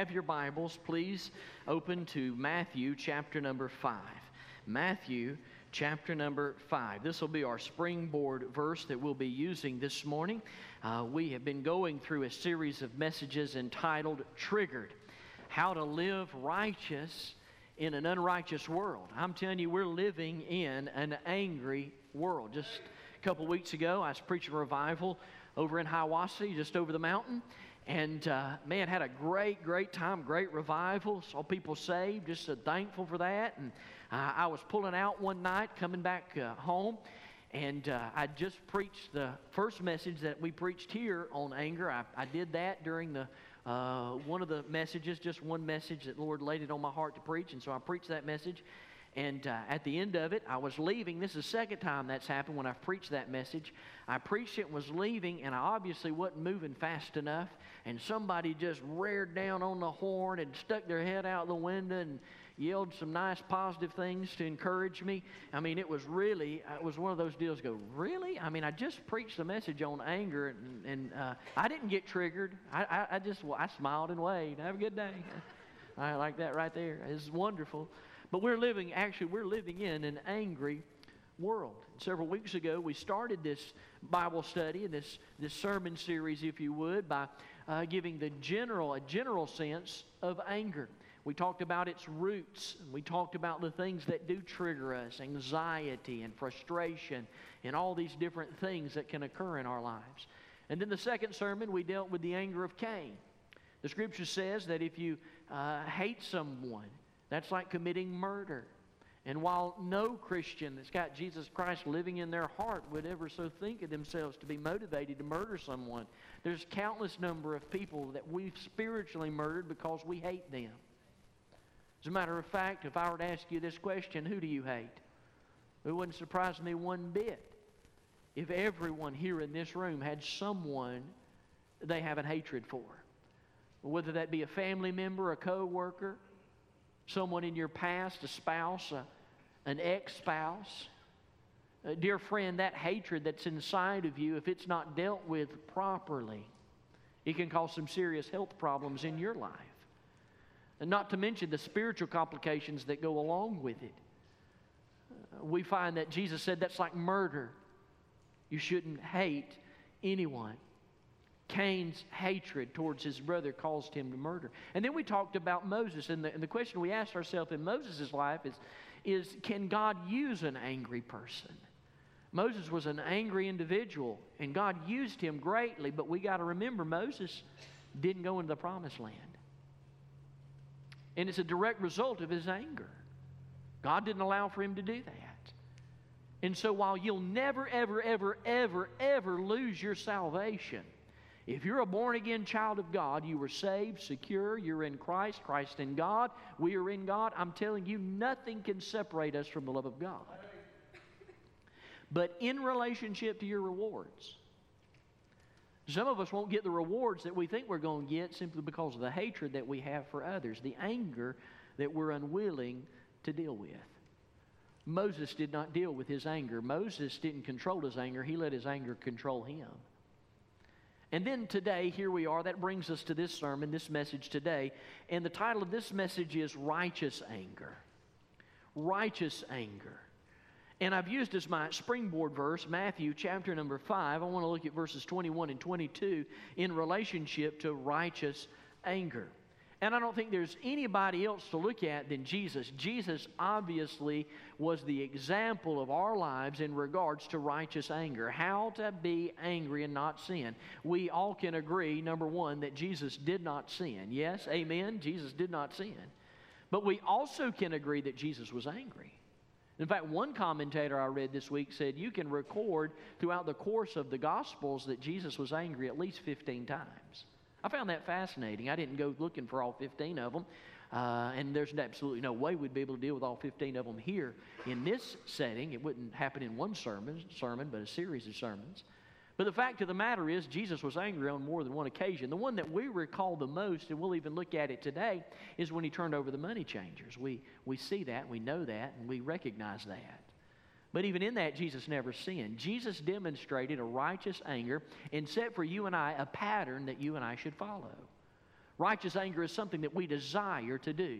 have your Bibles, please open to Matthew chapter number 5. Matthew chapter number 5. This will be our springboard verse that we'll be using this morning. We have been going through a series of messages entitled Triggered, How to Live Righteous in an Unrighteous World. I'm telling you, we're living in an angry world. Just a couple weeks ago, I was preaching revival over in Hiawassee, just over the mountain. And man, had a great time, great revival. Saw people saved, just so thankful for that. And I was pulling out one night, coming back home, and I just preached the first message that we preached here on anger. I did that during the one of the messages, just one message that the Lord laid it on my heart to preach, and so I preached that message. And at the end of it, I was leaving. This is the second time that's happened when I've preached that message. I preached it and was leaving, and I obviously wasn't moving fast enough. And somebody just reared down on the horn and stuck their head out the window and yelled some nice positive things to encourage me. I mean, it was one of those deals, go, really? I mean, I just preached the message on anger, and I didn't get triggered. I smiled and waved. Have a good day. I like that right there. It's wonderful. But we're living in an angry world. Several weeks ago, we started this Bible study and this sermon series, if you would, by giving a general sense of anger. We talked about its roots. We talked about the things that do trigger us, anxiety and frustration and all these different things that can occur in our lives. And then the second sermon, we dealt with the anger of Cain. The Scripture says that if you hate someone, that's like committing murder. And while no Christian that's got Jesus Christ living in their heart would ever so think of themselves to be motivated to murder someone, there's countless number of people that we've spiritually murdered because we hate them. As a matter of fact, if I were to ask you this question, who do you hate? It wouldn't surprise me one bit if everyone here in this room had someone they have a hatred for. Whether that be a family member, a co-worker, someone in your past, a spouse, an ex-spouse. Dear friend, that hatred that's inside of you, if it's not dealt with properly, it can cause some serious health problems in your life. And not to mention the spiritual complications that go along with it. We find that Jesus said that's like murder. You shouldn't hate anyone. Cain's hatred towards his brother caused him to murder. And then we talked about Moses, and the question we asked ourselves in Moses' life is can God use an angry person? Moses was an angry individual, and God used him greatly, but we got to remember Moses didn't go into the promised land. And it's a direct result of his anger. God didn't allow for him to do that. And so while you'll never, ever, ever, ever, ever lose your salvation, if you're a born-again child of God, you were saved, secure, you're in Christ, Christ in God, we are in God. I'm telling you, nothing can separate us from the love of God. But in relationship to your rewards, some of us won't get the rewards that we think we're going to get simply because of the hatred that we have for others, the anger that we're unwilling to deal with. Moses did not deal with his anger. Moses didn't control his anger. He let his anger control him. And then today, here we are. That brings us to this sermon, this message today. And the title of this message is Righteous Anger. Righteous Anger. And I've used as my springboard verse, Matthew chapter number 5. I want to look at verses 21 and 22 in relationship to righteous anger. And I don't think there's anybody else to look at than Jesus. Jesus obviously was the example of our lives in regards to righteous anger. How to be angry and not sin. We all can agree, number one, that Jesus did not sin. Yes, amen, Jesus did not sin. But we also can agree that Jesus was angry. In fact, one commentator I read this week said you can record throughout the course of the Gospels that Jesus was angry at least 15 times. I found that fascinating. I didn't go looking for all 15 of them, and there's absolutely no way we'd be able to deal with all 15 of them here in this setting. It wouldn't happen in one sermon, but a series of sermons. But the fact of the matter is Jesus was angry on more than one occasion. The one that we recall the most, and we'll even look at it today, is when he turned over the money changers. We see that, we know that, and we recognize that. But even in that, Jesus never sinned. Jesus demonstrated a righteous anger and set for you and I a pattern that you and I should follow. Righteous anger is something that we desire to do.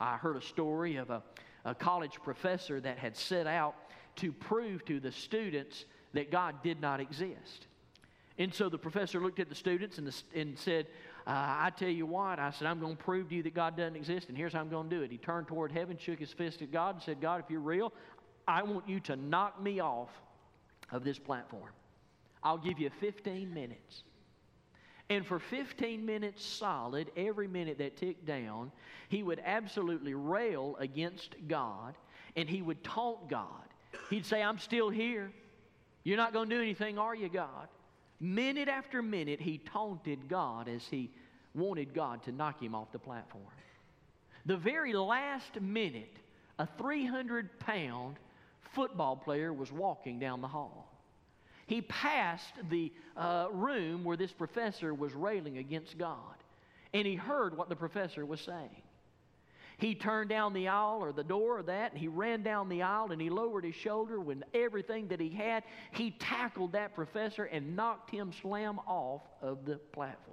I heard a story of a college professor that had set out to prove to the students that God did not exist. And so the professor looked at the students and said, I tell you what, I said, I'm going to prove to you that God doesn't exist, and here's how I'm going to do it. He turned toward heaven, shook his fist at God, and said, God, if you're real, I want you to knock me off of this platform. I'll give you 15 minutes. And for 15 minutes solid, every minute that ticked down, he would absolutely rail against God, and he would taunt God. He'd say, I'm still here. You're not going to do anything, are you, God? Minute after minute, he taunted God as he wanted God to knock him off the platform. The very last minute, a 300-pound football player was walking down the hall. He passed the room where this professor was railing against God, and he heard what the professor was saying. He turned down the aisle or the door or that, and he ran down the aisle, and he lowered his shoulder with everything that he had. He tackled that professor and knocked him slam off of the platform.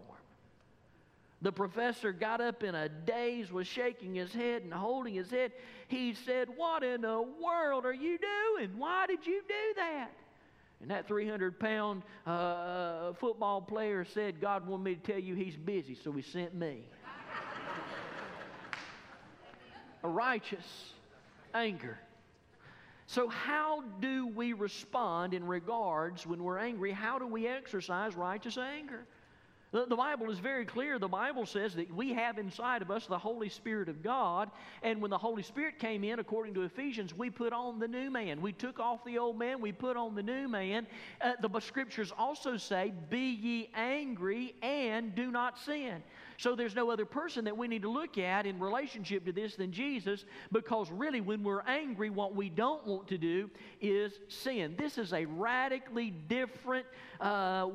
The professor got up in a daze, was shaking his head and holding his head. He said, what in the world are you doing? Why did you do that? And that 300-pound football player said, God wanted me to tell you he's busy, so he sent me. A righteous anger. So how do we respond in regards when we're angry? How do we exercise righteous anger? The Bible is very clear. The Bible says that we have inside of us the Holy Spirit of God. And when the Holy Spirit came in, according to Ephesians, we put on the new man. We took off the old man. We put on the new man. The Scriptures also say, be ye angry and do not sin. So there's no other person that we need to look at in relationship to this than Jesus, because really when we're angry, what we don't want to do is sin. This is a radically different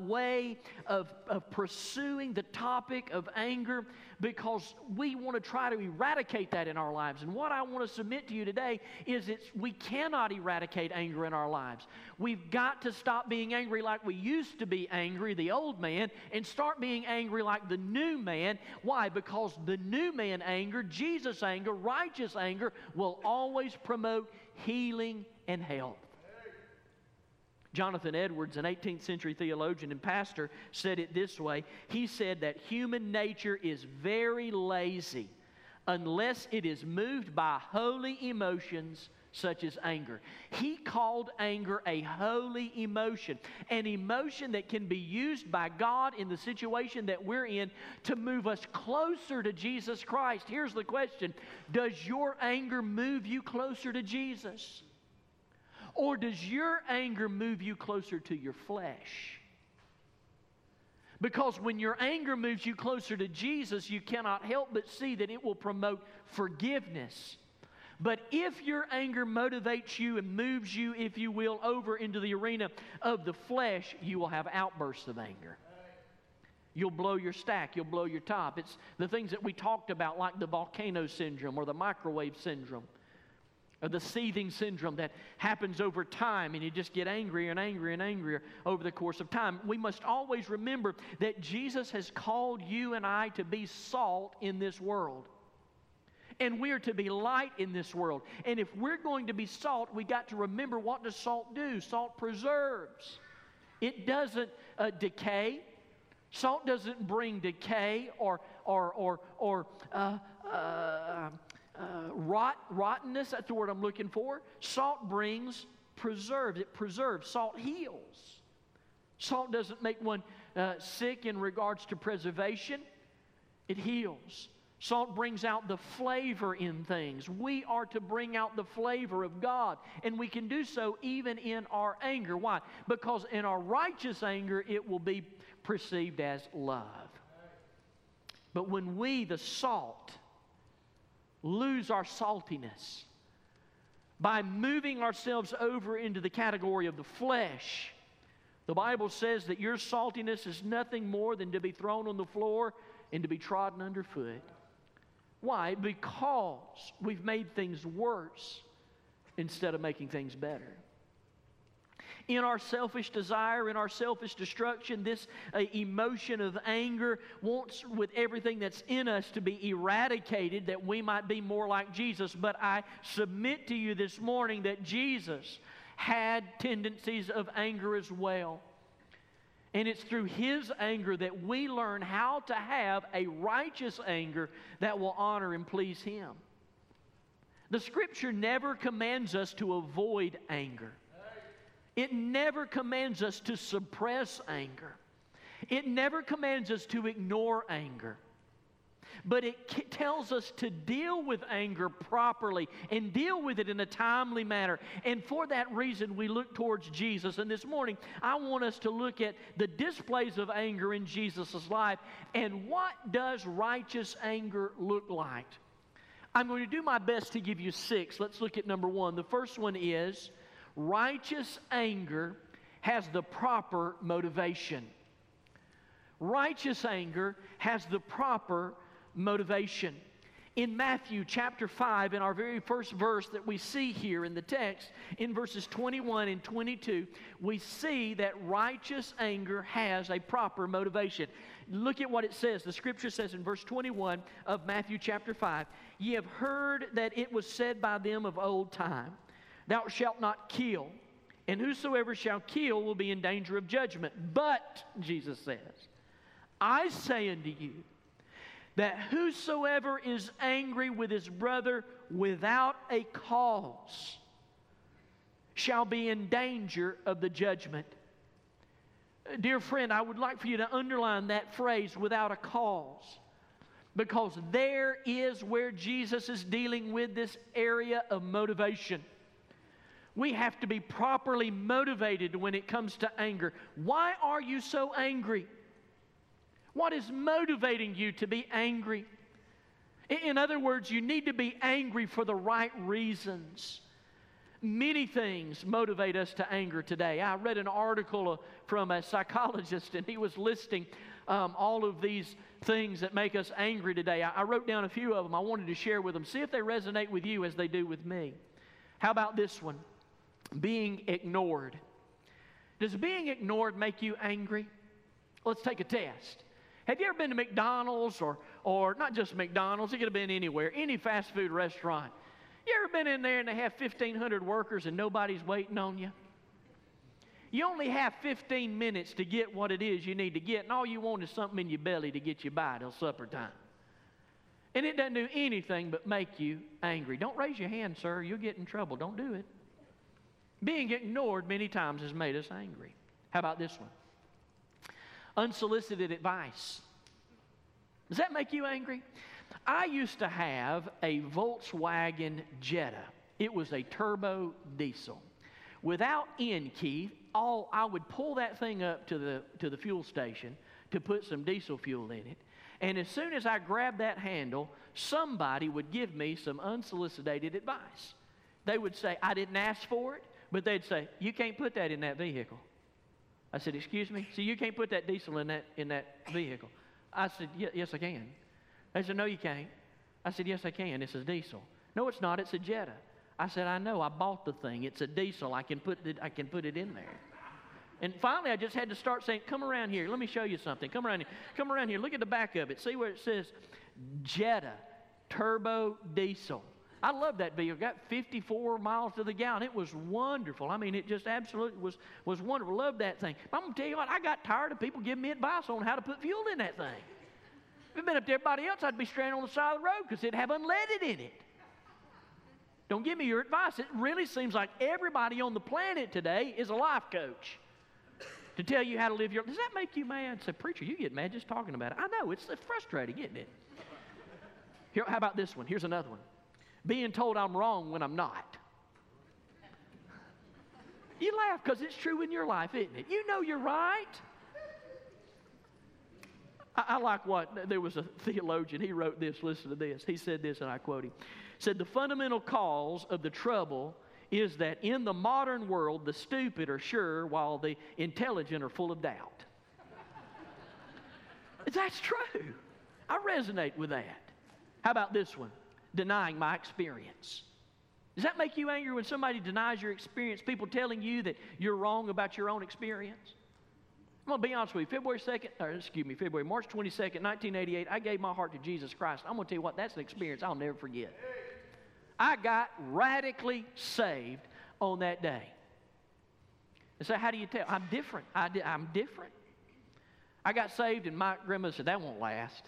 way of pursuing the topic of anger, because we want to try to eradicate that in our lives. And what I want to submit to you today is we cannot eradicate anger in our lives. We've got to stop being angry like we used to be angry, the old man, and start being angry like the new man. Why? Because the new man anger, Jesus anger, righteous anger, will always promote healing and health. Jonathan Edwards, an 18th century theologian and pastor, said it this way. He said that human nature is very lazy unless it is moved by holy emotions such as anger. He called anger a holy emotion, an emotion that can be used by God in the situation that we're in to move us closer to Jesus Christ. Here's the question. Does your anger move you closer to Jesus? Or does your anger move you closer to your flesh? Because when your anger moves you closer to Jesus, you cannot help but see that it will promote forgiveness. But if your anger motivates you and moves you, if you will, over into the arena of the flesh, you will have outbursts of anger. You'll blow your stack. You'll blow your top. It's the things that we talked about, like the volcano syndrome or the microwave syndrome, or the seething syndrome that happens over time, and you just get angrier and angrier and angrier over the course of time. We must always remember that Jesus has called you and I to be salt in this world. And we are to be light in this world. And if we're going to be salt, we got to remember, what does salt do? Salt preserves. It doesn't decay. Salt doesn't bring decay rottenness, that's the word I'm looking for. Salt brings, preserves, it preserves. Salt heals. Salt doesn't make one sick in regards to preservation. It heals. Salt brings out the flavor in things. We are to bring out the flavor of God, and we can do so even in our anger. Why? Because in our righteous anger, it will be perceived as love. But when we, the salt, lose our saltiness by moving ourselves over into the category of the flesh, the Bible says that your saltiness is nothing more than to be thrown on the floor and to be trodden underfoot. Why? Because we've made things worse instead of making things better. in our selfish desire, in our selfish destruction, this emotion of anger wants with everything that's in us to be eradicated that we might be more like Jesus. But I submit to you this morning that Jesus had tendencies of anger as well. And it's through His anger that we learn how to have a righteous anger that will honor and please Him. The Scripture never commands us to avoid anger. It never commands us to suppress anger. It never commands us to ignore anger. But it tells us to deal with anger properly and deal with it in a timely manner. And for that reason, we look towards Jesus. And this morning, I want us to look at the displays of anger in Jesus' life and what does righteous anger look like. I'm going to do my best to give you six. Let's look at number one. The first one is righteous anger has the proper motivation. Righteous anger has the proper motivation. In Matthew chapter 5, in our very first verse that we see here in the text, in verses 21 and 22, we see that righteous anger has a proper motivation. Look at what it says. The Scripture says in verse 21 of Matthew chapter 5, "Ye have heard that it was said by them of old time, Thou shalt not kill, and whosoever shall kill will be in danger of judgment. But," Jesus says, "I say unto you, that whosoever is angry with his brother without a cause shall be in danger of the judgment." Dear friend, I would like for you to underline that phrase, "without a cause," because there is where Jesus is dealing with this area of motivation. We have to be properly motivated when it comes to anger. Why are you so angry? What is motivating you to be angry? In other words, you need to be angry for the right reasons. Many things motivate us to anger today. I read an article from a psychologist, and he was listing all of these things that make us angry today. I wrote down a few of them. I wanted to share with them. See if they resonate with you as they do with me. How about this one? Being ignored. Does being ignored make you angry? Let's take a test. Have you ever been to McDonald's or not just McDonald's, it could have been anywhere, any fast food restaurant. You ever been in there and they have 1,500 workers and nobody's waiting on you? You only have 15 minutes to get what it is you need to get, and all you want is something in your belly to get you by till supper time. And it doesn't do anything but make you angry. Don't raise your hand, sir. You'll get in trouble. Don't do it. Being ignored many times has made us angry. How about this one? Unsolicited advice. Does that make you angry? I used to have a Volkswagen Jetta. It was a turbo diesel. Without end key, I would pull that thing up to the fuel station to put some diesel fuel in it. And as soon as I grabbed that handle, somebody would give me some unsolicited advice. They would say, I didn't ask for it, but they'd say, you can't put that in that vehicle. I said, excuse me? So you can't put that diesel in that vehicle. I said, yes, I can. They said, no, you can't. I said, yes, I can. It's a diesel. No, it's not. It's a Jetta. I said, I know. I bought the thing. It's a diesel. I can put it in there. And finally, I just had to start saying, come around here. Let me show you something. Come around here. Come around here. Look at the back of it. See where it says Jetta turbo diesel. I love that vehicle. Got 54 miles to the gallon. It was wonderful. I mean, it just absolutely was wonderful. Loved that thing. But I'm going to tell you what, I got tired of people giving me advice on how to put fuel in that thing. If it'd been up to everybody else, I'd be stranded on the side of the road because it'd have unleaded in it. Don't give me your advice. It really seems like everybody on the planet today is a life coach to tell you how to live your life. Does that make you mad? Say, preacher, you get mad just talking about it. I know. It's frustrating, isn't it? Here, how about this one? Here's another one. Being told I'm wrong when I'm not. You laugh because it's true in your life, isn't it? You know you're right. I like what, there was a theologian, he wrote this, listen to this. He said this, and I quote him. He said, the fundamental cause of the trouble is that in the modern world, the stupid are sure while the intelligent are full of doubt. That's true. I resonate with that. How about this one? Denying my experience. Does that make you angry when somebody denies your experience, people telling you that you're wrong about your own experience? I'm going to be honest with you. March 22nd, 1988, I gave my heart to Jesus Christ. I'm going to tell you what, that's an experience I'll never forget. I got radically saved on that day. And so how do you tell? I'm different. I'm different. I got saved, and my grandmother said, that won't last.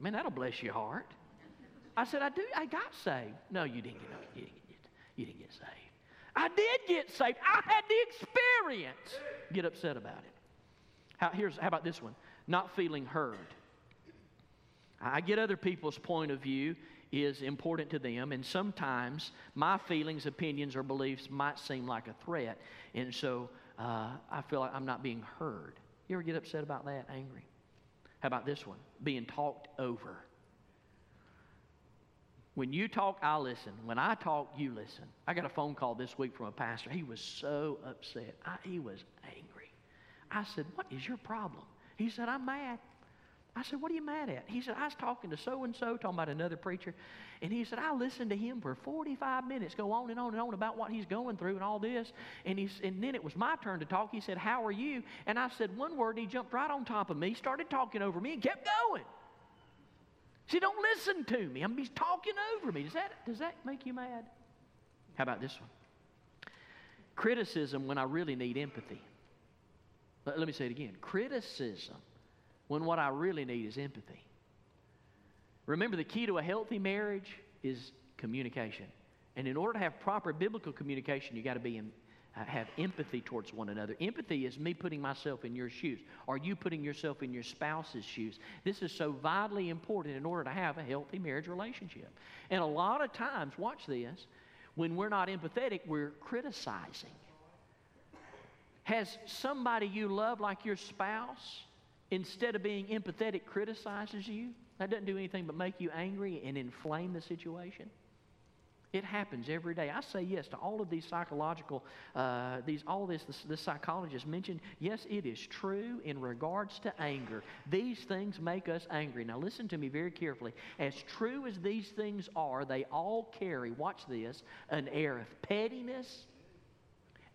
Man, that'll bless your heart. I said, I got saved. No, you didn't get saved. I did get saved. I had the experience. Get upset about it. How about this one? Not feeling heard. I get other people's point of view is important to them, and sometimes my feelings, opinions, or beliefs might seem like a threat, and so I feel like I'm not being heard. You ever get upset about that, angry? How about this one? Being talked over. When you talk, I listen. When I talk, you listen. I got a phone call this week from a pastor. He was so upset. He was angry. I said, what is your problem? He said, I'm mad. I said, what are you mad at? He said, I was talking to so-and-so, talking about another preacher, and he said, I listened to him for 45 minutes, go on and on and on about what he's going through and all this, and then it was my turn to talk. He said, how are you? And I said one word, and he jumped right on top of me, started talking over me, and kept going. See, don't listen to me. He's talking over me. Does that make you mad? How about this one? Criticism when I really need empathy. Let me say it again. Criticism when what I really need is empathy. Remember, the key to a healthy marriage is communication. And in order to have proper biblical communication, you've got to have empathy towards one another. Empathy is me putting myself in your shoes. Are you putting yourself in your spouse's shoes? This is so vitally important in order to have a healthy marriage relationship. And a lot of times, watch this, when we're not empathetic, we're criticizing. Has somebody you love, like your spouse, instead of being empathetic, criticizes you? That doesn't do anything but make you angry and inflame the situation. It happens every day. I say yes to all of these psychological, this psychologist mentioned. Yes, it is true in regards to anger. These things make us angry. Now listen to me very carefully. As true as these things are, they all carry, watch this, an air of pettiness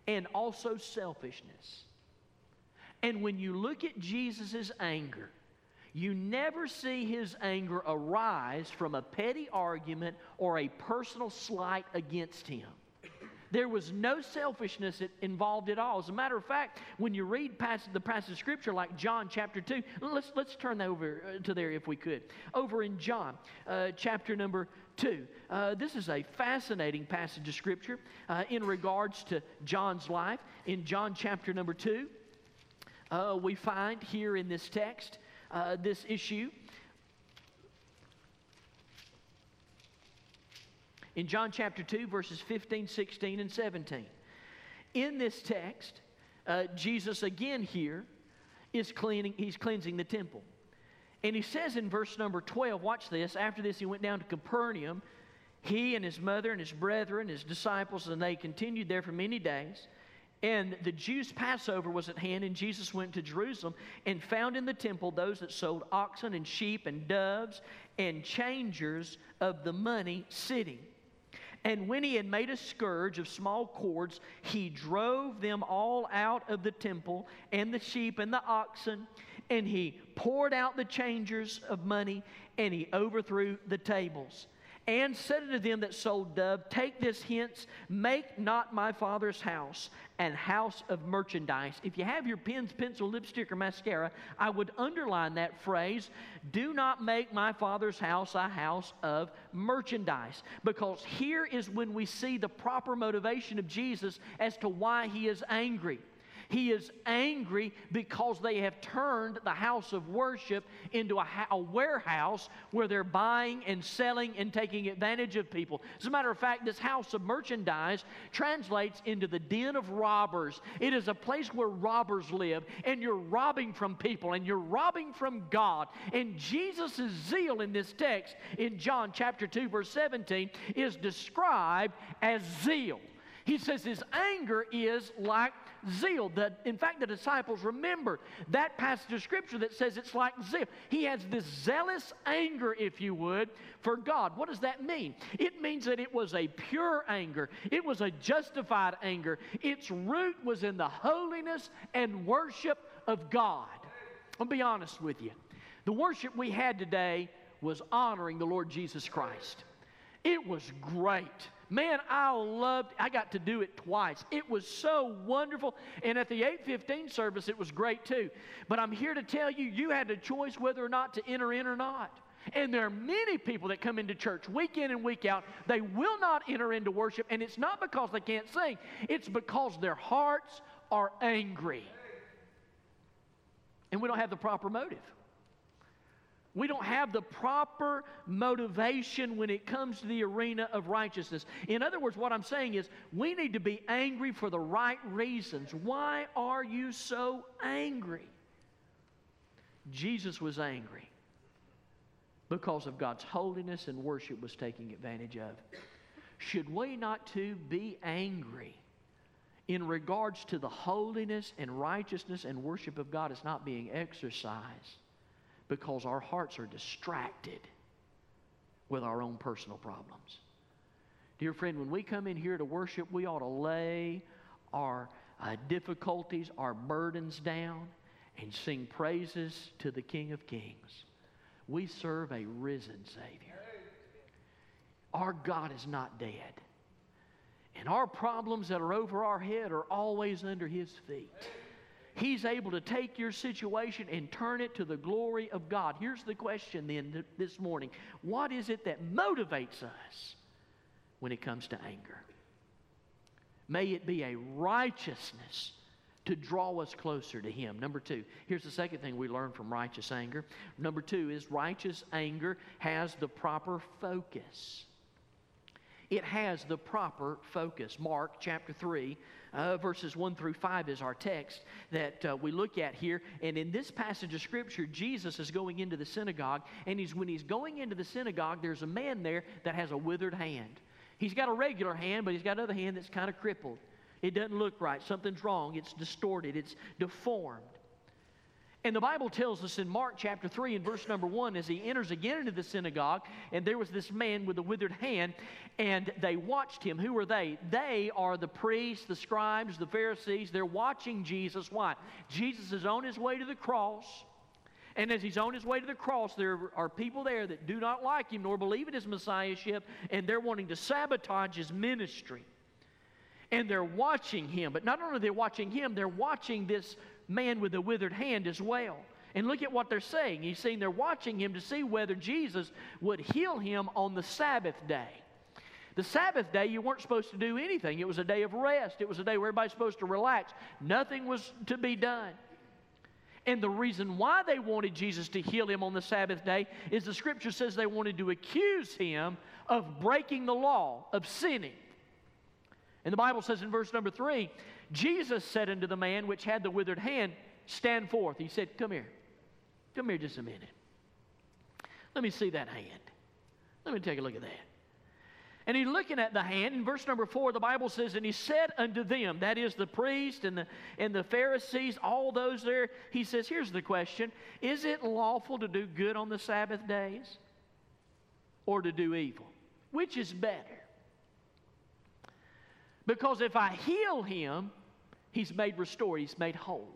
and also selfishness. And when you look at Jesus' anger, you never see his anger arise from a petty argument or a personal slight against him. There was no selfishness involved at all. As a matter of fact, when you read the passage of Scripture like John chapter 2, let's turn that over to there if we could. Over in John chapter number 2. This is a fascinating passage of Scripture in regards to John's life. In John chapter number 2, we find here in this text this issue. In John chapter 2, verses 15, 16, and 17. In this text, Jesus again here is cleansing the temple. And he says in verse number 12, watch this, after this he went down to Capernaum, he and his mother and his brethren, his disciples, and they continued there for many days. And the Jews' Passover was at hand, and Jesus went to Jerusalem and found in the temple those that sold oxen and sheep and doves and changers of the money sitting. And when he had made a scourge of small cords, he drove them all out of the temple, and the sheep and the oxen, and he poured out the changers of money, and he overthrew the tables. And said unto them that sold doves, take this hence, make not my Father's house an house of merchandise. If you have your pens, pencil, lipstick, or mascara, I would underline that phrase, do not make my Father's house a house of merchandise. Because here is when we see the proper motivation of Jesus as to why he is angry. He is angry because they have turned the house of worship into a warehouse where they're buying and selling and taking advantage of people. As a matter of fact, this house of merchandise translates into the den of robbers. It is a place where robbers live, and you're robbing from people, and you're robbing from God. And Jesus' zeal in this text in John chapter 2, verse 17 is described as zeal. He says his anger is like zeal. In fact, the disciples remember that passage of Scripture that says it's like zeal. He has this zealous anger, if you would, for God. What does that mean? It means that it was a pure anger. It was a justified anger. Its root was in the holiness and worship of God. I'll be honest with you. The worship we had today was honoring the Lord Jesus Christ. It was great. Man, I loved it. I got to do it twice. It was so wonderful. And at the 8:15 service, it was great too. But I'm here to tell you, you had a choice whether or not to enter in or not. And there are many people that come into church week in and week out. They will not enter into worship. And it's not because they can't sing. It's because their hearts are angry. And we don't have the proper motive. We don't have the proper motivation when it comes to the arena of righteousness. In other words, what I'm saying is we need to be angry for the right reasons. Why are you so angry? Jesus was angry because of God's holiness and worship was taking advantage of. Should we not too be angry in regards to the holiness and righteousness and worship of God is not being exercised? Because our hearts are distracted with our own personal problems. Dear friend, when we come in here to worship, we ought to lay our difficulties, our burdens down, and sing praises to the King of Kings. We serve a risen Savior. Our God is not dead. And our problems that are over our head are always under His feet. He's able to take your situation and turn it to the glory of God. Here's the question then this morning. What is it that motivates us when it comes to anger? May it be a righteousness to draw us closer to Him. Number two, here's the second thing we learn from righteous anger. Number two is righteous anger has the proper focus. It has the proper focus. Mark chapter 3, verses 1 through 5 is our text that we look at here. And in this passage of Scripture, Jesus is going into the synagogue. And when he's going into the synagogue, there's a man there that has a withered hand. He's got a regular hand, but he's got another hand that's kind of crippled. It doesn't look right. Something's wrong. It's distorted. It's deformed. And the Bible tells us in Mark chapter 3 and verse number 1, as he enters again into the synagogue, and there was this man with a withered hand, and they watched him. Who are they? They are the priests, the scribes, the Pharisees. They're watching Jesus. Why? Jesus is on his way to the cross. And as he's on his way to the cross, there are people there that do not like him nor believe in his messiahship, and they're wanting to sabotage his ministry. And they're watching him. But not only are they watching him, they're watching this man with a withered hand as well. And look at what they're saying. He's saying they're watching him to see whether Jesus would heal him on the Sabbath day. The Sabbath day, you weren't supposed to do anything. It was a day of rest. It was a day where everybody's supposed to relax. Nothing was to be done. And the reason why they wanted Jesus to heal him on the Sabbath day is the Scripture says they wanted to accuse him of breaking the law, of sinning. And the Bible says in verse number 3, Jesus said unto the man which had the withered hand, stand forth. He said, come here. Come here just a minute. Let me see that hand. Let me take a look at that. And he's looking at the hand. In verse number 4, the Bible says, and he said unto them, that is the priest and the Pharisees, all those there. He says, here's the question. Is it lawful to do good on the Sabbath days or to do evil? Which is better? Because if I heal him, he's made restored, he's made whole.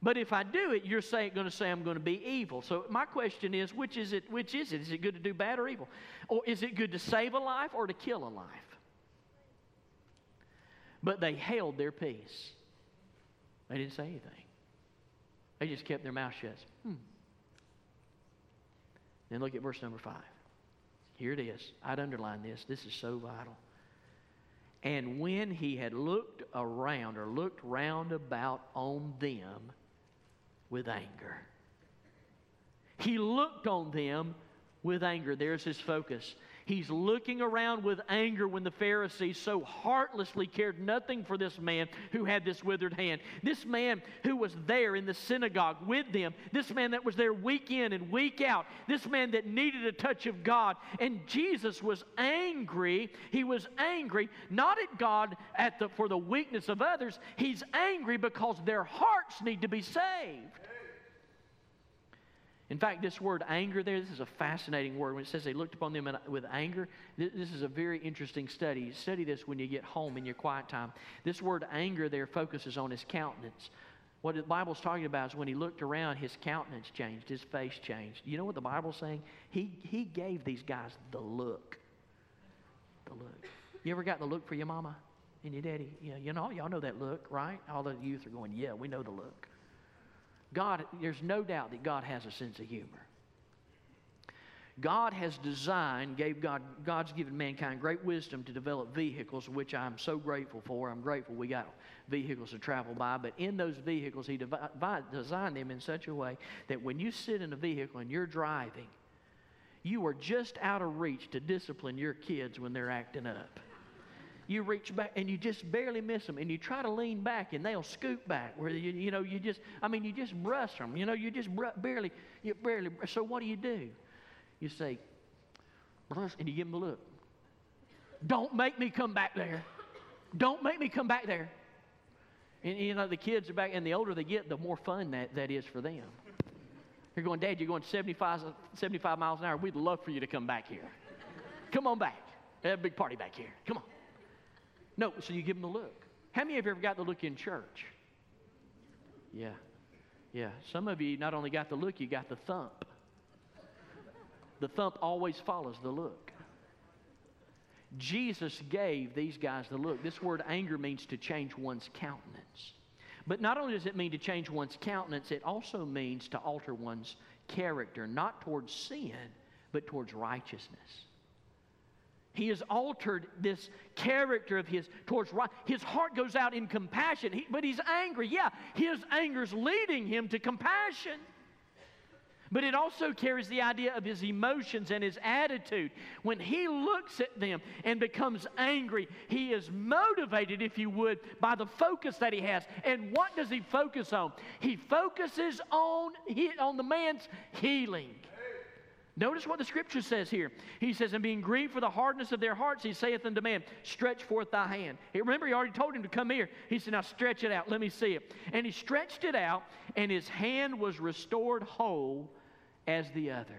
But if I do it, you're going to say I'm going to be evil. So my question is, which is it? Which is it? Is it good to do bad or evil? Or is it good to save a life or to kill a life? But they held their peace. They didn't say anything. They just kept their mouth shut. Then look at verse number 5. Here it is. I'd underline this. This is so vital. And when he had looked round about on them with anger. He looked on them with anger. There's his focus. He's looking around with anger when the Pharisees so heartlessly cared nothing for this man who had this withered hand. This man who was there in the synagogue with them. This man that was there week in and week out. This man that needed a touch of God. And Jesus was angry. He was angry not at God for the weakness of others. He's angry because their hearts need to be saved. In fact, this word anger there, this is a fascinating word. When it says they looked upon them with anger, this is a very interesting study. Study this when you get home in your quiet time. This word anger there focuses on his countenance. What the Bible's talking about is when he looked around, his countenance changed, his face changed. You know what the Bible's saying? He gave these guys the look. The look. You ever got the look for your mama and your daddy? You know, y'all know that look, right? All the youth are going, yeah, we know the look. God, there's no doubt that God has a sense of humor. God has designed, God's given mankind great wisdom to develop vehicles, which I'm so grateful for. I'm grateful we got vehicles to travel by. But in those vehicles, He designed them in such a way that when you sit in a vehicle and you're driving, you are just out of reach to discipline your kids when they're acting up. You reach back and you just barely miss them, and you try to lean back and they'll scoot back. Where you just brush them. You know, you barely. So what do? You say, brush, and you give them a look. Don't make me come back there. Don't make me come back there. And you know the kids are back, and the older they get, the more fun that is for them. You're going, Dad, you're going 75 miles an hour. We'd love for you to come back here. Come on back. Have a big party back here. Come on. No, so you give them the look. How many of you ever got the look in church? Yeah. Yeah. Some of you not only got the look, you got the thump. The thump always follows the look. Jesus gave these guys the look. This word anger means to change one's countenance. But not only does it mean to change one's countenance, it also means to alter one's character, not towards sin, but towards righteousness. He has altered this character of his towards right. His heart goes out in compassion, but he's angry. Yeah, his anger's leading him to compassion. But it also carries the idea of his emotions and his attitude. When he looks at them and becomes angry, he is motivated, if you would, by the focus that he has. And what does he focus on? He focuses on the man's healing. Notice what the Scripture says here. He says, and being grieved for the hardness of their hearts, he saith unto man, stretch forth thy hand. Remember, he already told him to come here. He said, now stretch it out. Let me see it. And he stretched it out, and his hand was restored whole as the other.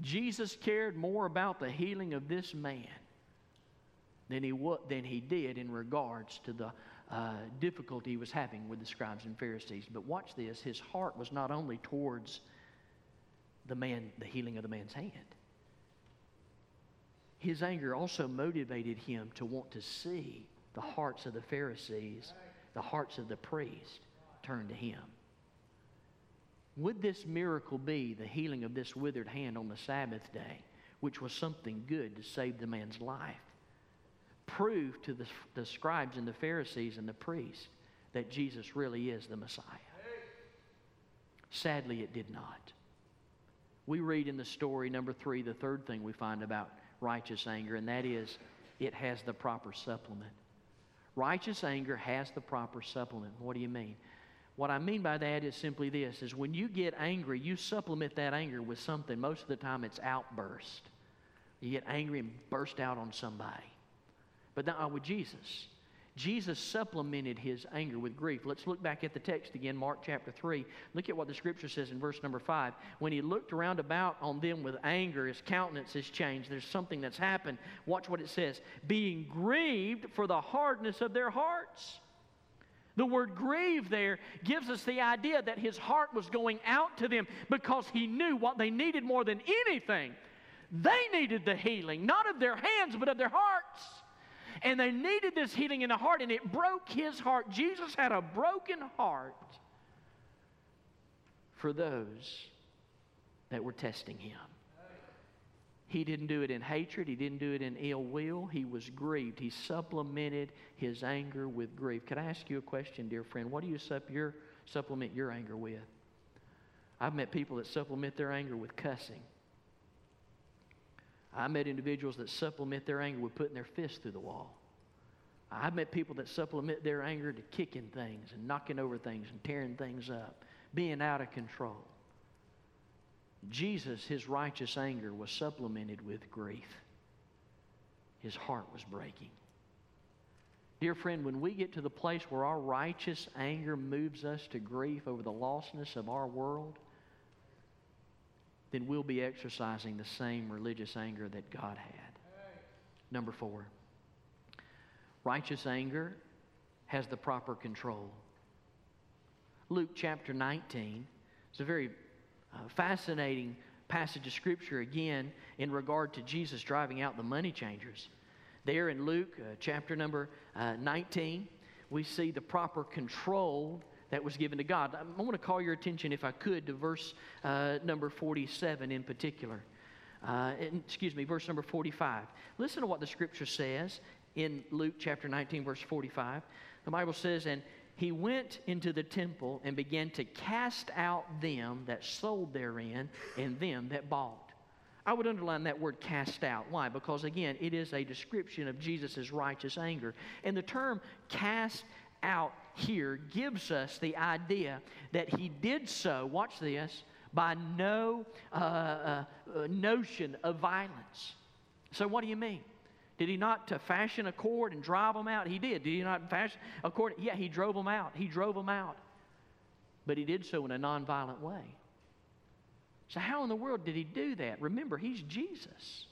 Jesus cared more about the healing of this man than he did in regards to the difficulty he was having with the scribes and Pharisees. But watch this. His heart was not only towards the healing of the man's hand. His anger also motivated him to want to see the hearts of the Pharisees, the hearts of the priest, turn to him. Would this miracle be the healing of this withered hand on the Sabbath day, which was something good to save the man's life, prove to the scribes and the Pharisees and the priests that Jesus really is the Messiah? Sadly, it did not. We read in the story, number 3, the third thing we find about righteous anger, and that is it has the proper supplement. Righteous anger has the proper supplement. What do you mean? What I mean by that is simply this, is when you get angry, you supplement that anger with something. Most of the time it's outburst. You get angry and burst out on somebody. But not with Jesus. Jesus supplemented his anger with grief. Let's look back at the text again, Mark chapter 3. Look at what the Scripture says in verse number 5. When he looked around about on them with anger, his countenance is changed. There's something that's happened. Watch what it says. Being grieved for the hardness of their hearts. The word grieve there gives us the idea that his heart was going out to them because he knew what they needed more than anything. They needed the healing, not of their hands, but of their hearts. And they needed this healing in the heart, and it broke his heart. Jesus had a broken heart for those that were testing him. He didn't do it in hatred. He didn't do it in ill will. He was grieved. He supplemented his anger with grief. Can I ask you a question, dear friend? What do you supplement your anger with? I've met people that supplement their anger with cussing. I met individuals that supplement their anger with putting their fist through the wall. I've met people that supplement their anger to kicking things and knocking over things and tearing things up, being out of control. Jesus, his righteous anger was supplemented with grief. His heart was breaking. Dear friend, when we get to the place where our righteous anger moves us to grief over the lostness of our world, then we'll be exercising the same religious anger that God had. Number four, righteous anger has the proper control. Luke chapter 19 is a very fascinating passage of Scripture again in regard to Jesus driving out the money changers. There in Luke chapter number 19, we see the proper control that was given to God. I want to call your attention, if I could, to verse number 47 in particular. Verse number 45. Listen to what the Scripture says in Luke chapter 19, verse 45. The Bible says, "And he went into the temple and began to cast out them that sold therein and them that bought." I would underline that word "cast out." Why? Because, again, it is a description of Jesus' righteous anger. And the term "cast out" here gives us the idea that he did so, watch this, by no notion of violence. So what do you mean? Did he not fashion a cord and drive them out? He did. Did he not fashion a cord? Yeah, he drove them out. He drove them out. But he did so in a nonviolent way. So how in the world did he do that? Remember, he's Jesus.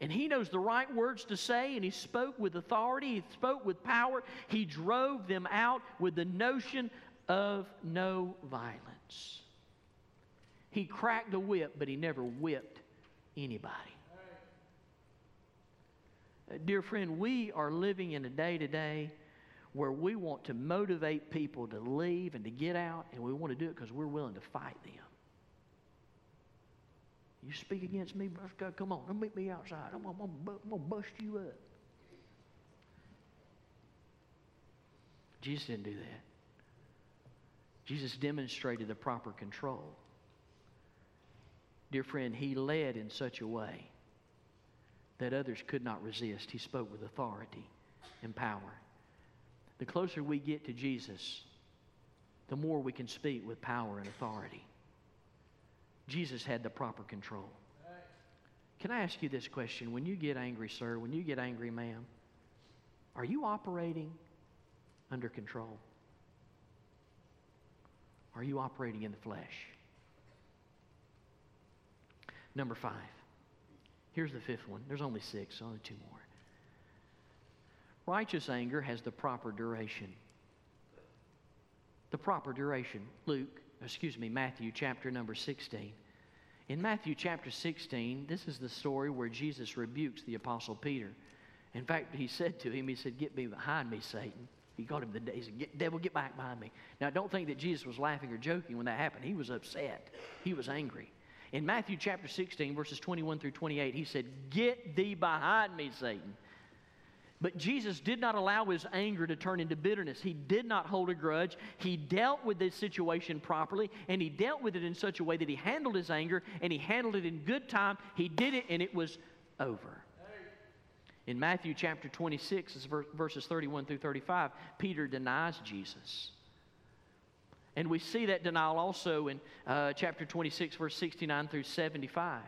And he knows the right words to say, and he spoke with authority. He spoke with power. He drove them out with the notion of no violence. He cracked a whip, but he never whipped anybody. Dear friend, we are living in a day today where we want to motivate people to leave and to get out, and we want to do it because we're willing to fight them. You speak against me, God, come on, don't meet me outside. I'm going to bust you up. Jesus didn't do that. Jesus demonstrated the proper control. Dear friend, he led in such a way that others could not resist. He spoke with authority and power. The closer we get to Jesus, the more we can speak with power and authority. Jesus had the proper control. Can I ask you this question? When you get angry, sir, when you get angry, ma'am, are you operating under control? Are you operating in the flesh? Number five. Here's the fifth one. There's only six, only two more. Righteous anger has the proper duration. The proper duration. Matthew chapter number 16. In Matthew chapter 16, this is the story where Jesus rebukes the Apostle Peter. In fact, he said to him, he said, "Get me behind me, Satan." He called him the devil. He said, "Devil, get back behind me." Now, don't think that Jesus was laughing or joking when that happened. He was upset. He was angry. In Matthew chapter 16, verses 21 through 28, he said, "Get thee behind me, Satan." But Jesus did not allow his anger to turn into bitterness. He did not hold a grudge. He dealt with this situation properly, and he dealt with it in such a way that he handled his anger, and he handled it in good time. He did it, and it was over. In Matthew chapter 26, verses 31 through 35, Peter denies Jesus. And we see that denial also in chapter 26, verse 69 through 75.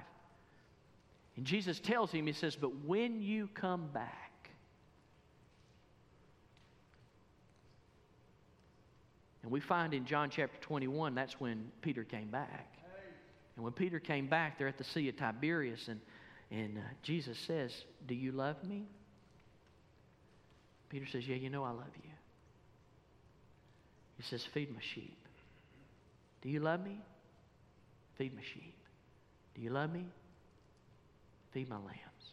And Jesus tells him, he says, "But when you come back, And we find in John chapter 21, that's when Peter came back. And when Peter came back, they're at the Sea of Tiberias, and Jesus says, "Do you love me?" Peter says, "Yeah, you know I love you." He says, "Feed my sheep." "Do you love me?" "Feed my sheep." "Do you love me?" "Feed my lambs."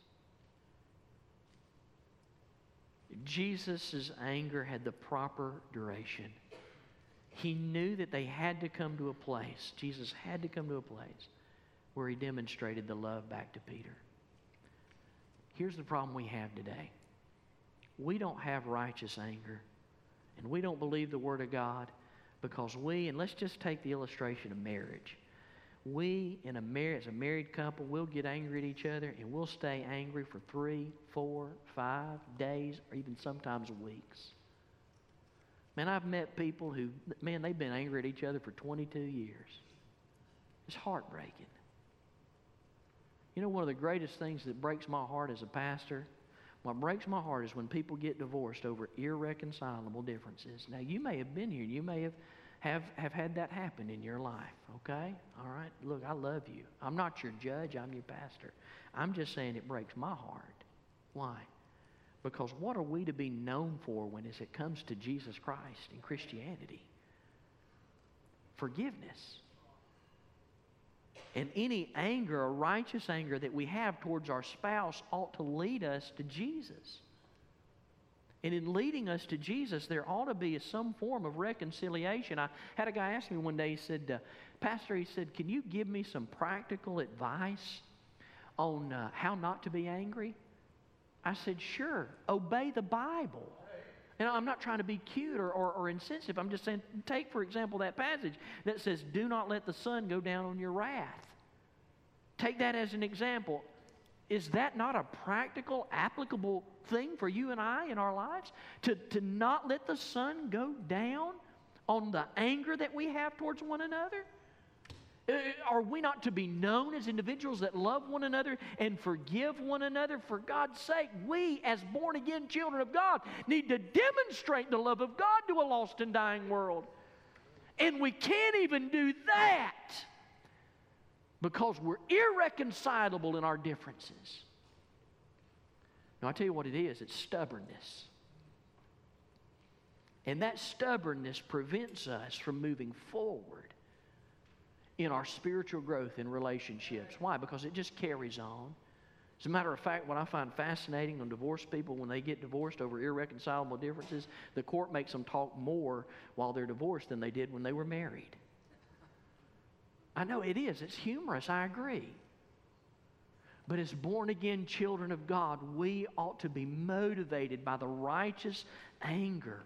Jesus' anger had the proper duration. He knew that they had to come to a place. Jesus had to come to a place where he demonstrated the love back to Peter. Here's the problem we have today. We don't have righteous anger, and we don't believe the Word of God because and let's just take the illustration of marriage. we in as a married couple, we'll get angry at each other, and we'll stay angry for 3, 4, 5 days, or even sometimes weeks. Man, I've met people who, man, they've been angry at each other for 22 years. It's heartbreaking. You know, one of the greatest things that breaks my heart as a pastor, what breaks my heart is when people get divorced over irreconcilable differences. Now, you may have been here, and you may have had that happen in your life, okay? All right? Look, I love you. I'm not your judge. I'm your pastor. I'm just saying it breaks my heart. Why? Because what are we to be known for when as it comes to Jesus Christ and Christianity? Forgiveness. And any anger or righteous anger that we have towards our spouse ought to lead us to Jesus. And in leading us to Jesus, there ought to be some form of reconciliation. I had a guy ask me one day, he said, Pastor, he said, can you give me some practical advice on how not to be angry? I said, sure, obey the Bible. And I'm not trying to be cute or insensitive. I'm just saying, take, for example, that passage that says, do not let the sun go down on your wrath. Take that as an example. Is that not a practical, applicable thing for you and I in our lives? To not let the sun go down on the anger that we have towards one another? Are we not to be known as individuals that love one another and forgive one another? For God's sake, we as born-again children of God need to demonstrate the love of God to a lost and dying world. And we can't even do that because we're irreconcilable in our differences. Now, I tell you what it is. It's stubbornness. And that stubbornness prevents us from moving forward in our spiritual growth in relationships. Why? Because it just carries on. As a matter of fact, what I find fascinating on divorced people, when they get divorced over irreconcilable differences, the court makes them talk more while they're divorced than they did when they were married. I know it is. It's humorous. I agree. But as born-again children of God, we ought to be motivated by the righteous anger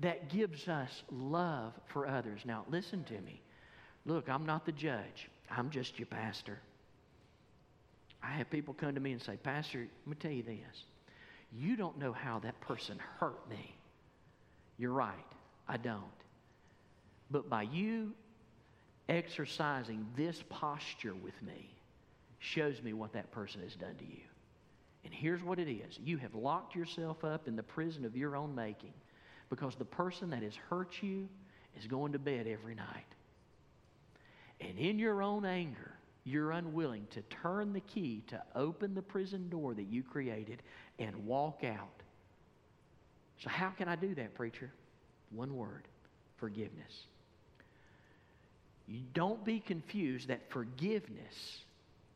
that gives us love for others. Now, listen to me. Look, I'm not the judge. I'm just your pastor. I have people come to me and say, Pastor, let me tell you this. You don't know how that person hurt me. You're right. I don't. But by you exercising this posture with me shows me what that person has done to you. And here's what it is. You have locked yourself up in the prison of your own making because the person that has hurt you is going to bed every night. And in your own anger, you're unwilling to turn the key to open the prison door that you created and walk out. So how can I do that, preacher? One word, forgiveness. You don't be confused that forgiveness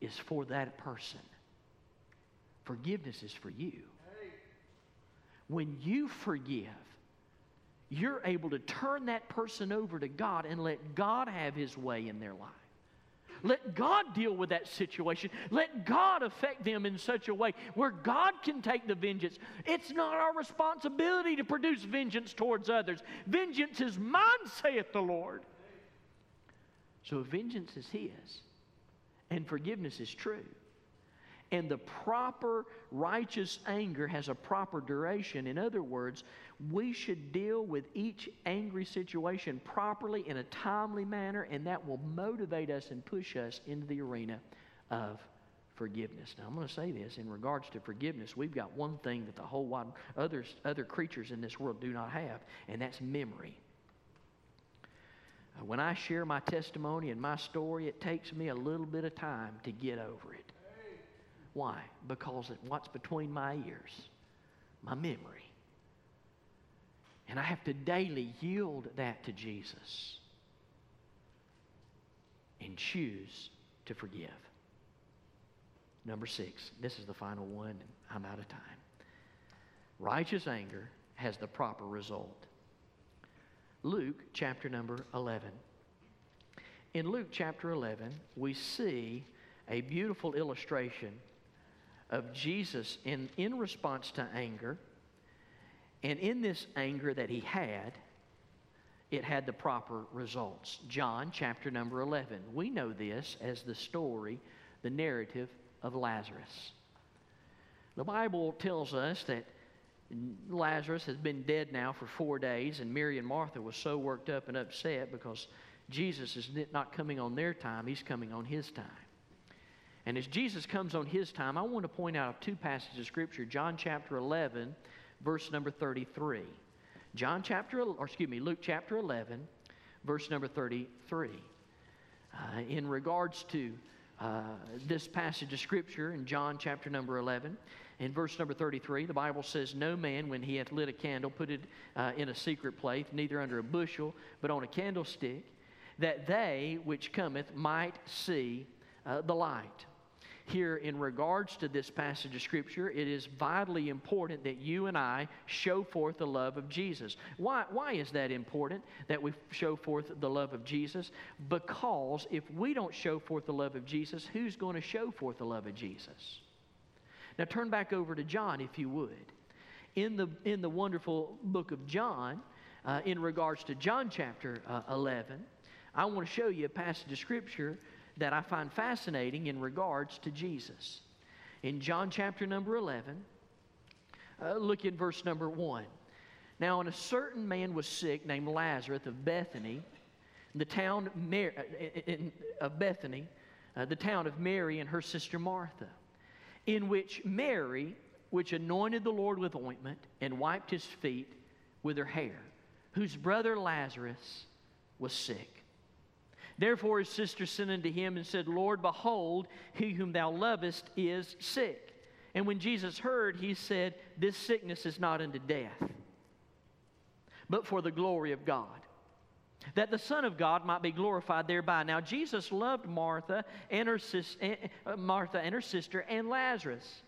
is for that person. Forgiveness is for you. When you forgive, you're able to turn that person over to God and let God have His way in their life. Let God deal with that situation. Let God affect them in such a way where God can take the vengeance. It's not our responsibility to produce vengeance towards others. Vengeance is mine, saith the Lord. So vengeance is His, and forgiveness is true. And the proper righteous anger has a proper duration. In other words, we should deal with each angry situation properly in a timely manner, and that will motivate us and push us into the arena of forgiveness. Now, I'm going to say this. In regards to forgiveness, we've got one thing that the whole wide other creatures in this world do not have, and that's memory. When I share my testimony and my story, it takes me a little bit of time to get over it. Why? Because what's between my ears? My memory. And I have to daily yield that to Jesus and choose to forgive. Number 6. This is the final one, and I'm out of time. Righteous anger has the proper result. Luke chapter number 11. In Luke chapter 11, we see a beautiful illustration of Jesus in response to anger. And in this anger that He had, it had the proper results. John chapter number 11. We know this as the story, the narrative of Lazarus. The Bible tells us that Lazarus has been dead now for 4 days, and Mary and Martha were so worked up and upset because Jesus is not coming on their time, he's coming on his time. And as Jesus comes on his time, I want to point out two passages of Scripture. John chapter 11, verse number 33. Luke chapter 11, verse number 33. In regards to this passage of Scripture in John chapter number 11, in verse number 33, the Bible says, "No man, when he hath lit a candle, put it in a secret place, neither under a bushel, but on a candlestick, that they which cometh might see the light." Here, in regards to this passage of Scripture, it is vitally important that you and I show forth the love of Jesus. Why is that important, that we show forth the love of Jesus? Because if we don't show forth the love of Jesus, who's going to show forth the love of Jesus? Now, turn back over to John, if you would. In the wonderful book of John, in regards to John chapter 11, I want to show you a passage of Scripture that I find fascinating in regards to Jesus. In John chapter number 11, look in verse number 1. "Now, and a certain man was sick named Lazarus of Bethany, the town of Mary and her sister Martha, in which Mary, which anointed the Lord with ointment and wiped his feet with her hair, whose brother Lazarus was sick. Therefore his sister sent unto him and said, Lord, behold, he whom thou lovest is sick. And when Jesus heard, he said, This sickness is not unto death, but for the glory of God, that the Son of God might be glorified thereby. Now Jesus loved Martha and her sister and Lazarus.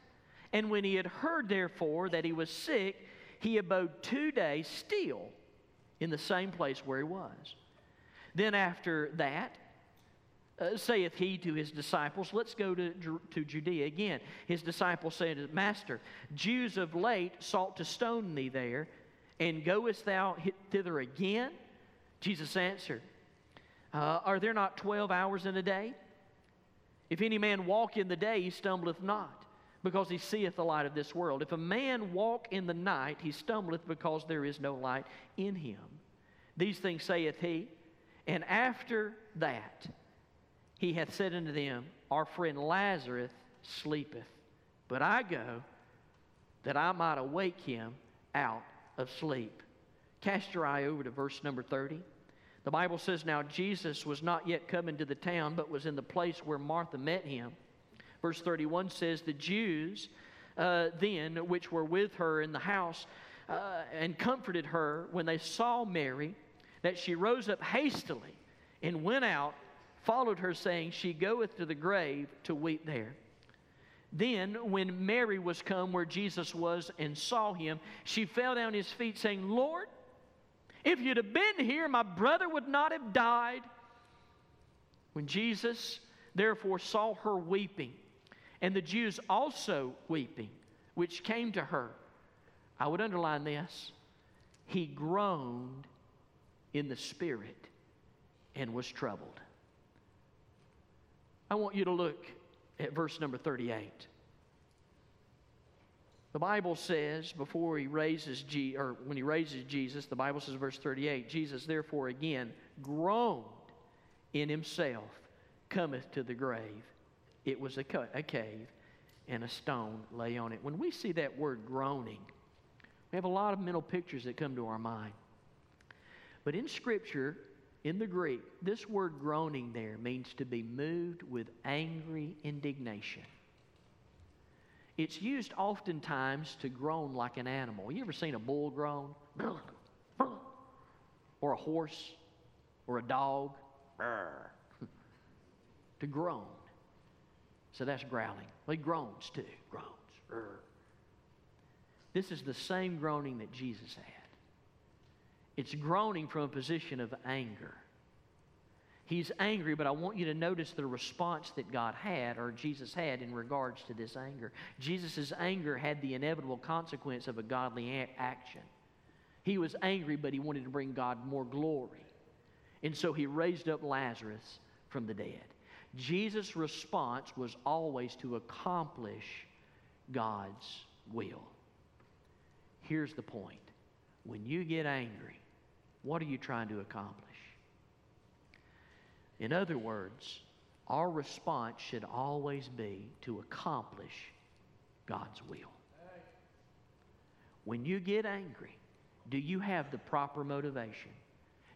And when he had heard, therefore, that he was sick, he abode 2 days still in the same place where he was. Then after that, saith he to his disciples," let's go to Judea again. "His disciples said, Master, Jews of late sought to stone thee there, and goest thou thither again? Jesus answered, Are there not 12 hours in a day? If any man walk in the day, he stumbleth not, because he seeth the light of this world. If a man walk in the night, he stumbleth, because there is no light in him. These things saith he. And after that, he hath said unto them, Our friend Lazarus sleepeth, but I go that I might awake him out of sleep." Cast your eye over to verse number 30. The Bible says, "Now Jesus was not yet come into the town, but was in the place where Martha met him." Verse 31 says, "The Jews then which were with her in the house and comforted her, when they saw Mary, that she rose up hastily and went out, followed her, saying, She goeth to the grave to weep there. Then, when Mary was come where Jesus was and saw him, she fell down at his feet, saying, Lord, if you'd have been here, my brother would not have died. When Jesus therefore saw her weeping, and the Jews also weeping, which came to her," I would underline this, "he groaned in the spirit and was troubled." I want you to look at verse number 38. The Bible says, when he raises Jesus, the Bible says, verse 38, "Jesus therefore again groaned in himself, cometh to the grave. It was a cave, and a stone lay on it." When we see that word groaning, we have a lot of mental pictures that come to our mind. But in Scripture, in the Greek, this word groaning there means to be moved with angry indignation. It's used oftentimes to groan like an animal. You ever seen a bull groan? Or a horse? Or a dog? To groan. So that's growling. Well, he groans too. Groans. This is the same groaning that Jesus had. It's groaning from a position of anger. He's angry, but I want you to notice the response that God had, or Jesus had, in regards to this anger. Jesus' anger had the inevitable consequence of a godly action. He was angry, but he wanted to bring God more glory. And so he raised up Lazarus from the dead. Jesus' response was always to accomplish God's will. Here's the point. When you get angry, what are you trying to accomplish? In other words, our response should always be to accomplish God's will. When you get angry, do you have the proper motivation?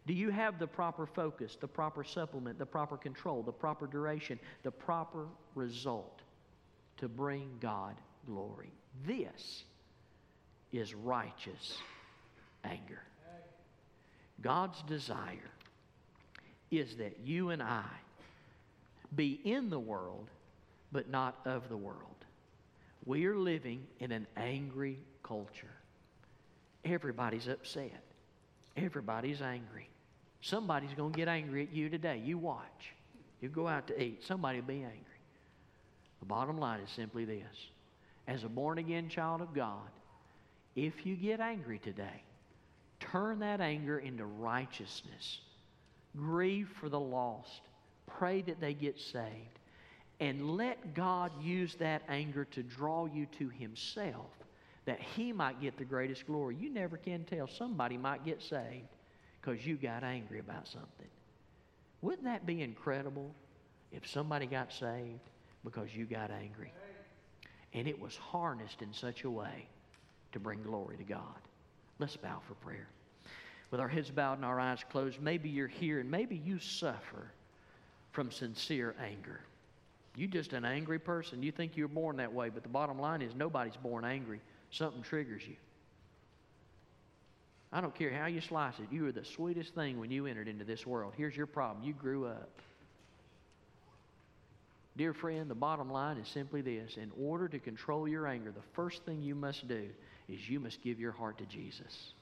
Do you have the proper focus, the proper supplement, the proper control, the proper duration, the proper result to bring God glory? This is righteous anger. God's desire is that you and I be in the world, but not of the world. We are living in an angry culture. Everybody's upset. Everybody's angry. Somebody's going to get angry at you today. You watch. You go out to eat. Somebody will be angry. The bottom line is simply this. As a born-again child of God, if you get angry today, turn that anger into righteousness. Grieve for the lost. Pray that they get saved. And let God use that anger to draw you to Himself, that He might get the greatest glory. You never can tell. Somebody might get saved because you got angry about something. Wouldn't that be incredible if somebody got saved because you got angry? And it was harnessed in such a way to bring glory to God. Let's bow for prayer. With our heads bowed and our eyes closed, maybe you're here and maybe you suffer from sincere anger. You're just an angry person. You think you were born that way, but the bottom line is nobody's born angry. Something triggers you. I don't care how you slice it. You were the sweetest thing when you entered into this world. Here's your problem. You grew up. Dear friend, the bottom line is simply this. In order to control your anger, the first thing you must do is you must give your heart to Jesus.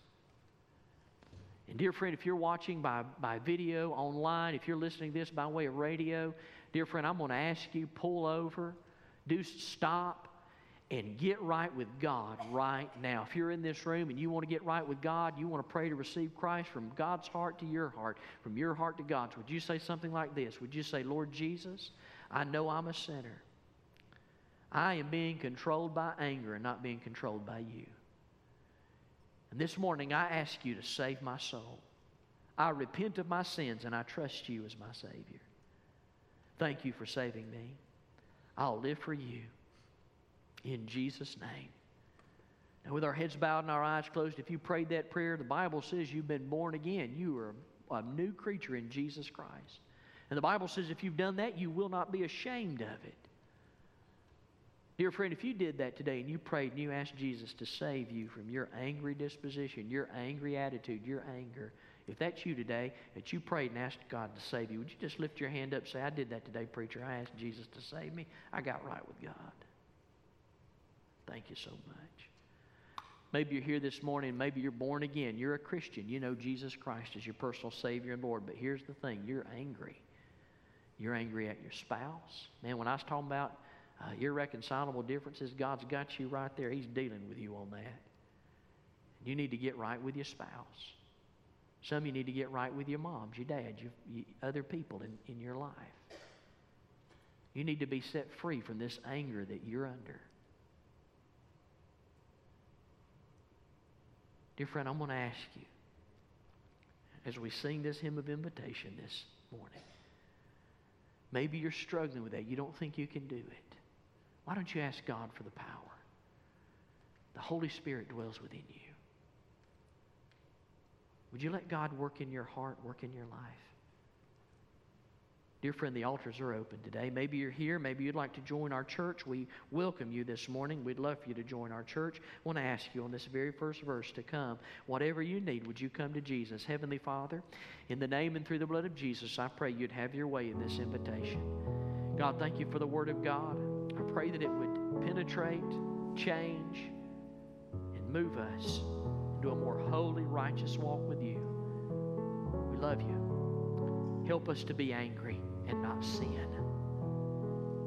And dear friend, if you're watching by video, online, if you're listening to this by way of radio, dear friend, I'm going to ask you, pull over, stop, and get right with God right now. If you're in this room and you want to get right with God, you want to pray to receive Christ from God's heart to your heart, from your heart to God's, would you say something like this? Would you say, Lord Jesus, I know I'm a sinner. I am being controlled by anger and not being controlled by you. And this morning, I ask you to save my soul. I repent of my sins, and I trust you as my Savior. Thank you for saving me. I'll live for you in Jesus' name. Now, with our heads bowed and our eyes closed, if you prayed that prayer, the Bible says you've been born again. You are a new creature in Jesus Christ. And the Bible says if you've done that, you will not be ashamed of it. Dear friend, if you did that today and you prayed and you asked Jesus to save you from your angry disposition, your angry attitude, your anger, if that's you today, that you prayed and asked God to save you, would you just lift your hand up and say, I did that today, preacher. I asked Jesus to save me. I got right with God. Thank you so much. Maybe you're here this morning. Maybe you're born again. You're a Christian. You know Jesus Christ as your personal Savior and Lord. But here's the thing. You're angry. You're angry at your spouse. Man, when I was talking about irreconcilable differences, God's got you right there. He's dealing with you on that. You need to get right with your spouse. Some of you need to get right with your moms, your dad, other people in your life. You need to be set free from this anger that you're under. Dear friend, I'm going to ask you, as we sing this hymn of invitation this morning, maybe you're struggling with that. You don't think you can do it. Why don't you ask God for the power? The Holy Spirit dwells within you. Would you let God work in your heart, work in your life? Dear friend, the altars are open today. Maybe you're here. Maybe you'd like to join our church. We welcome you this morning. We'd love for you to join our church. I want to ask you on this very first verse to come. Whatever you need, would you come to Jesus? Heavenly Father, in the name and through the blood of Jesus, I pray you'd have your way in this invitation. God, thank you for the Word of God. I pray that it would penetrate, change, and move us into a more holy, righteous walk with you. We love you. Help us to be angry and not sin.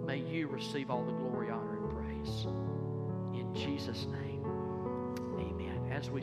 May you receive all the glory, honor, and praise. In Jesus' name, amen. As we